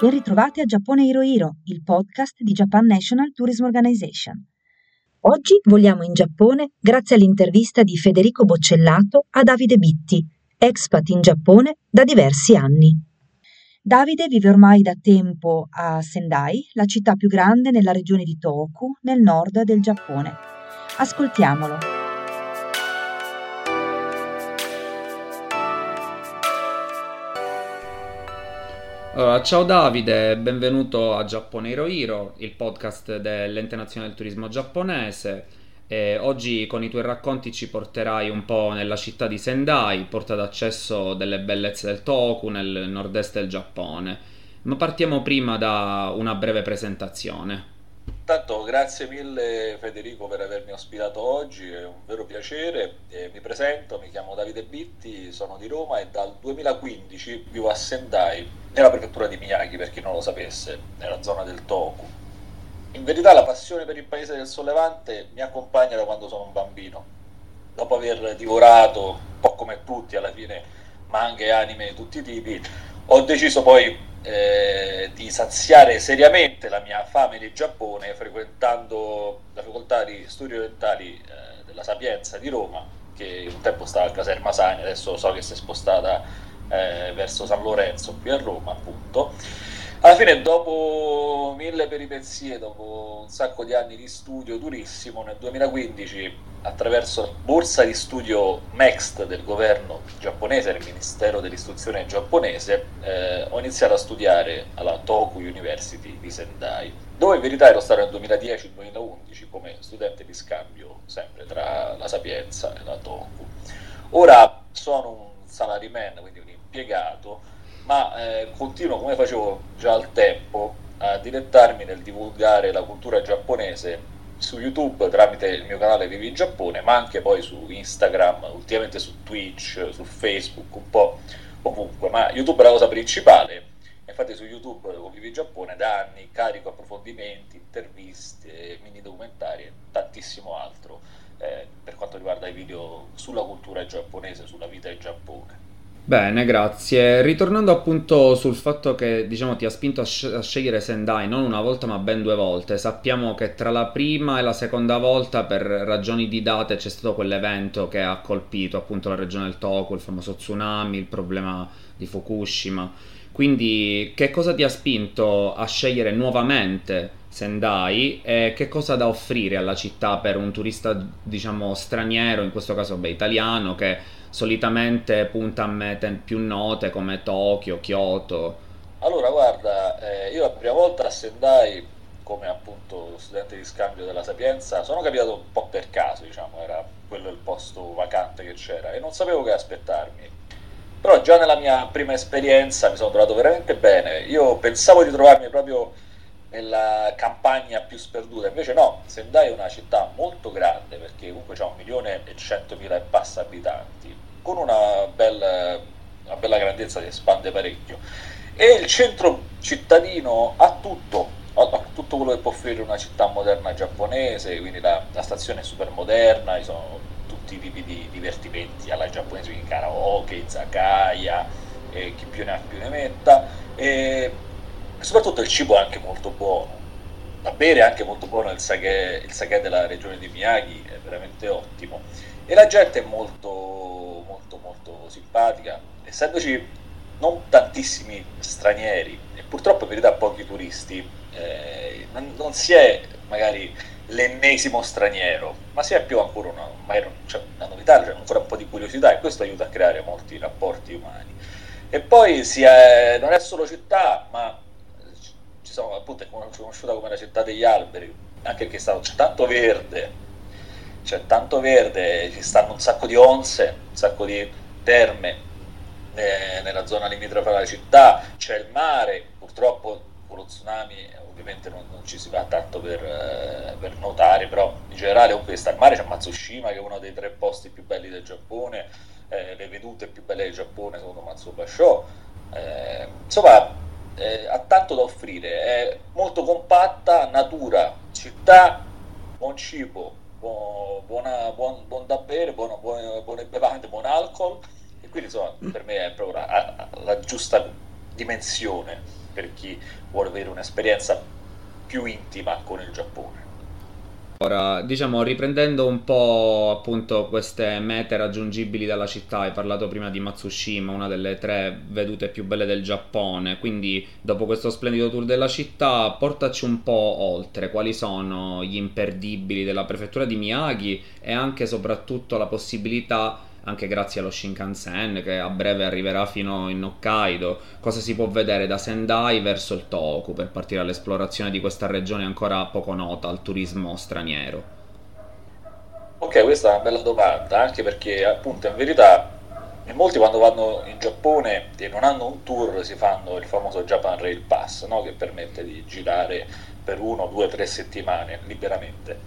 Lo ritrovate a Giappone Hirohiro, il podcast di Japan National Tourism Organization. Oggi vogliamo in Giappone grazie all'intervista di Federico Boccellato a Davide Bitti, expat in Giappone da diversi anni. Davide vive ormai da tempo a Sendai, la città più grande nella regione di Tohoku, nel nord del Giappone. Ascoltiamolo. Allora, ciao Davide, benvenuto a Giappone Hirohiro, il podcast dell'Ente Nazionale del Turismo Giapponese. E oggi con i tuoi racconti ci porterai un po' nella città di Sendai, porta d'accesso delle bellezze del Tohoku nel nord-est del Giappone. Ma partiamo prima da una breve presentazione. Intanto grazie mille Federico per avermi ospitato oggi, è un vero piacere. Mi presento, mi chiamo Davide Bitti, sono di Roma e dal 2015 vivo a Sendai, nella prefettura di Miyagi, per chi non lo sapesse, nella zona del Tohoku. In verità la passione per il paese del Sol Levante mi accompagna da quando sono un bambino. Dopo aver divorato, un po' come tutti alla fine, manga e anime di tutti i tipi, ho deciso poi di saziare seriamente la mia fame di Giappone frequentando la facoltà di studi orientali della Sapienza di Roma, che un tempo stava a Caserma Sani, adesso so che si è spostata verso San Lorenzo, qui a Roma appunto. Alla fine, dopo mille peripezie, dopo un sacco di anni di studio durissimo, nel 2015, attraverso la borsa di studio MEXT del governo giapponese, del Ministero dell'Istruzione giapponese, ho iniziato a studiare alla Tohoku University di Sendai, dove in verità ero stato nel 2010-2011 come studente di scambio, sempre tra la Sapienza e la Tohoku. Ora sono un salaryman, quindi un impiegato, ma continuo, come facevo già al tempo, a dilettarmi nel divulgare la cultura giapponese su YouTube tramite il mio canale Vivi in Giappone, ma anche poi su Instagram, ultimamente su Twitch, su Facebook, un po' ovunque, ma YouTube è la cosa principale. Infatti su YouTube con Vivi in Giappone da anni carico approfondimenti, interviste, mini documentari e tantissimo altro per quanto riguarda i video sulla cultura giapponese, sulla vita in Giappone. Bene, grazie. Ritornando appunto sul fatto che, ti ha spinto a scegliere Sendai non una volta ma ben due volte. Sappiamo che tra la prima e la seconda volta, per ragioni di date, c'è stato quell'evento che ha colpito appunto la regione del Tohoku, il famoso tsunami, il problema di Fukushima. Quindi che cosa ti ha spinto a scegliere nuovamente Sendai e che cosa da offrire alla città per un turista, straniero, in questo caso italiano, che solitamente punta a mete più note come Tokyo, Kyoto? Allora guarda, io la prima volta a Sendai, come appunto studente di scambio della Sapienza, sono capitato un po' per caso, era quello il posto vacante che c'era e non sapevo che aspettarmi. Però già nella mia prima esperienza mi sono trovato veramente bene, io pensavo di trovarmi proprio nella campagna più sperduta, invece no, Sendai è una città molto grande perché comunque c'ha 1.100.000 e passa abitanti, con una bella grandezza che espande parecchio, e il centro cittadino ha tutto quello che può offrire una città moderna giapponese, quindi la stazione è super moderna, ci sono tutti i tipi di divertimenti alla giapponese, quindi karaoke, izakaya, chi più ne ha più ne metta, e soprattutto il cibo è anche molto buono, da bere è anche molto buono, il sake della regione di Miyagi è veramente ottimo e la gente è molto simpatica, essendoci non tantissimi stranieri e purtroppo in verità pochi turisti, non si è magari l'ennesimo straniero, ma si è più ancora una novità, ancora un po' di curiosità e questo aiuta a creare molti rapporti umani. E poi non è solo città, ma appunto è conosciuta come la città degli alberi, anche perché c'è tanto verde, ci stanno un sacco di onsen, un sacco di terme nella zona limitrofa della città, c'è il mare, purtroppo con lo tsunami ovviamente non ci si va tanto per nuotare, però in generale comunque sta al mare, c'è Matsushima che è uno dei 3 posti più belli del Giappone, le vedute più belle del Giappone secondo Matsuo Bashō, ha tanto da offrire, è molto compatta, natura, città, buon cibo, buon da bere, buone bevande, buon alcol e quindi per me è proprio la giusta dimensione per chi vuole avere un'esperienza più intima con il Giappone. Ora, diciamo, riprendendo un po' appunto queste mete raggiungibili dalla città, hai parlato prima di Matsushima, una delle tre vedute più belle del Giappone, quindi dopo questo splendido tour della città portaci un po' oltre, quali sono gli imperdibili della prefettura di Miyagi e anche e soprattutto la possibilità, anche grazie allo Shinkansen che a breve arriverà fino in Hokkaido, cosa si può vedere da Sendai verso il Tohoku per partire all'esplorazione di questa regione ancora poco nota al turismo straniero? Ok, questa è una bella domanda, anche perché appunto in verità in molti quando vanno in Giappone e non hanno un tour si fanno il famoso Japan Rail Pass, no? Che permette di girare per 1, 2, 3 settimane liberamente.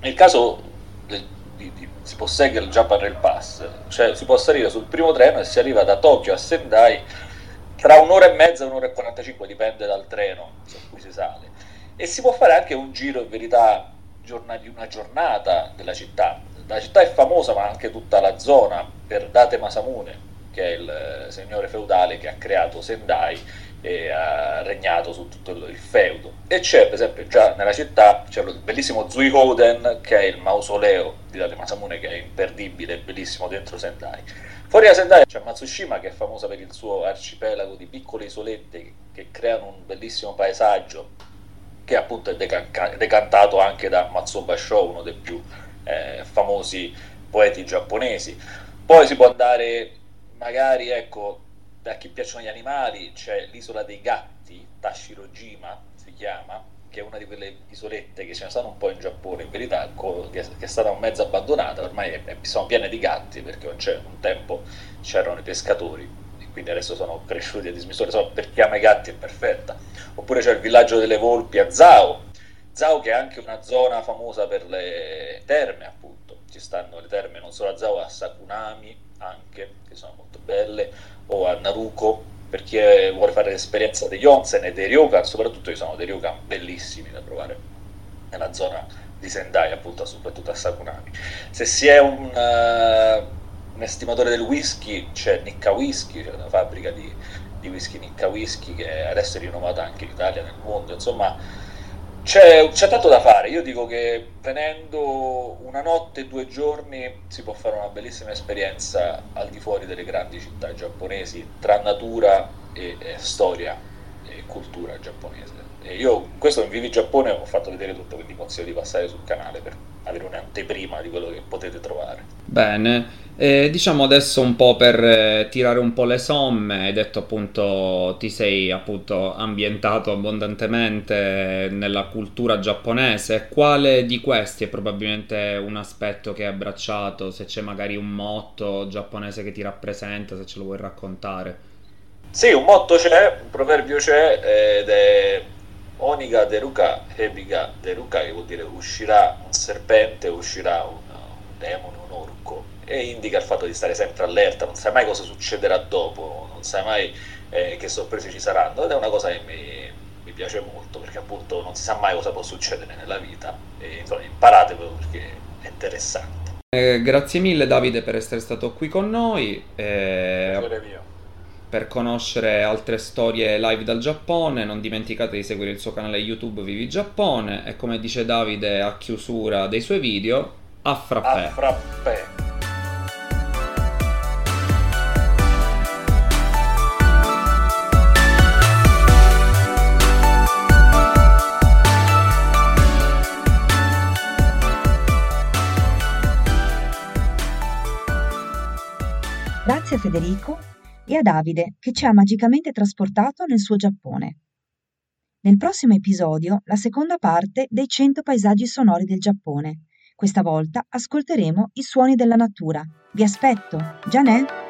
Nel caso si possegga il Japan Rail Pass, cioè si può salire sul primo treno e si arriva da Tokyo a Sendai tra 1 ora e mezza e 1 ora e 45, dipende dal treno su cui si sale, e si può fare anche un giro in verità di una giornata della città. La città è famosa, ma anche tutta la zona, per Date Masamune, che è il signore feudale che ha creato Sendai e ha regnato su tutto il feudo, e c'è per esempio già nella città c'è il bellissimo Zuihoden, che è il mausoleo di Date Masamune, che è imperdibile, bellissimo dentro Sendai. Fuori da Sendai c'è Matsushima, che è famosa per il suo arcipelago di piccole isolette che creano un bellissimo paesaggio, che appunto è decantato anche da Matsuo Bashō, uno dei più famosi poeti giapponesi. Poi si può andare magari, ecco, a chi piacciono gli animali, c'è l'isola dei gatti, Tashirojima si chiama, che è una di quelle isolette che ce ne stanno un po' in Giappone, in verità, che è stata mezzo abbandonata, ormai sono piene di gatti, perché un tempo c'erano i pescatori, e quindi adesso sono cresciuti a dismisura, per chi ama i gatti è perfetta. Oppure c'è il villaggio delle volpi a Zao, che è anche una zona famosa per le terme, appunto, ci stanno le terme non solo a Zao, a Sakunami anche, che sono molto belle, o a Naruko per chi vuole fare l'esperienza degli onsen e dei ryokan, soprattutto ci sono dei ryokan bellissimi da provare nella zona di Sendai, appunto, soprattutto a Sakunami. Se si è un estimatore del whisky, c'è Nikka Whisky, c'è una fabbrica di whisky Nikka Whisky, che adesso è rinnovata anche in Italia, nel mondo, insomma c'è tanto da fare. Io dico che venendo una notte e 2 giorni si può fare una bellissima esperienza al di fuori delle grandi città giapponesi, tra natura e storia e cultura giapponese. E io questo in Vivi in Giappone ho fatto vedere tutto, quindi consiglio di passare sul canale per avere un'anteprima di quello che potete trovare. Bene. Diciamo adesso un po' per tirare un po' le somme, hai detto appunto ti sei appunto ambientato abbondantemente nella cultura giapponese, quale di questi è probabilmente un aspetto che hai abbracciato, se c'è magari un motto giapponese che ti rappresenta, se ce lo vuoi raccontare? Sì, un motto c'è, un proverbio c'è, ed è Oniga deruka hebiga deruka, che vuol dire uscirà un serpente, uscirà un demone, un orco, e indica il fatto di stare sempre allerta, non sai mai cosa succederà dopo, non sai mai che sorprese ci saranno, ed è una cosa che mi piace molto, perché appunto non si sa mai cosa può succedere nella vita, e insomma imparatevelo perché è interessante. Grazie mille Davide per essere stato qui con noi, per conoscere altre storie live dal Giappone. Non dimenticate di seguire il suo canale YouTube Vivi Giappone, e come dice Davide a chiusura dei suoi video, a frappè. A frappè. Grazie a Federico e a Davide che ci ha magicamente trasportato nel suo Giappone. Nel prossimo episodio, la seconda parte dei 100 paesaggi sonori del Giappone. Questa volta ascolteremo i suoni della natura. Vi aspetto, già ne?